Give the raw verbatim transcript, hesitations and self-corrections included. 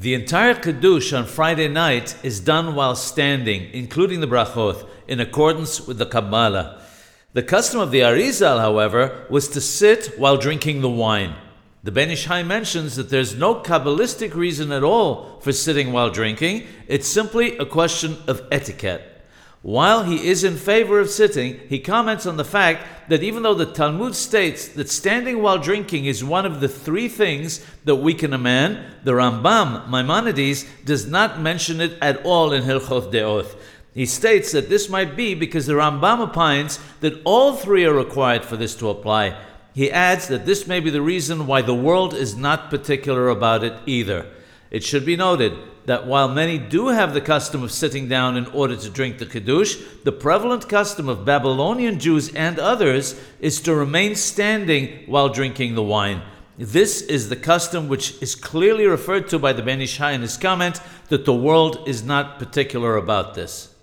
The entire Kiddush on Friday night is done while standing, including the Brachot, in accordance with the Kabbalah. The custom of the Arizal, however, was to sit while drinking the wine. The Ben Ish Chai mentions that there's no Kabbalistic reason at all for sitting while drinking. It's simply a question of etiquette. While he is in favor of sitting, he comments on the fact that even though the Talmud states that standing while drinking is one of the three things that weaken a man, the Rambam, Maimonides, does not mention it at all in Hilchot De'ot. He states that this might be because the Rambam opines that all three are required for this to apply. He adds that this may be the reason why the world is not particular about it either. It should be noted that while many do have the custom of sitting down in order to drink the Kiddush, the prevalent custom of Babylonian Jews and others is to remain standing while drinking the wine. This is the custom which is clearly referred to by the Ben Ish Chai in his comment that the world is not particular about this.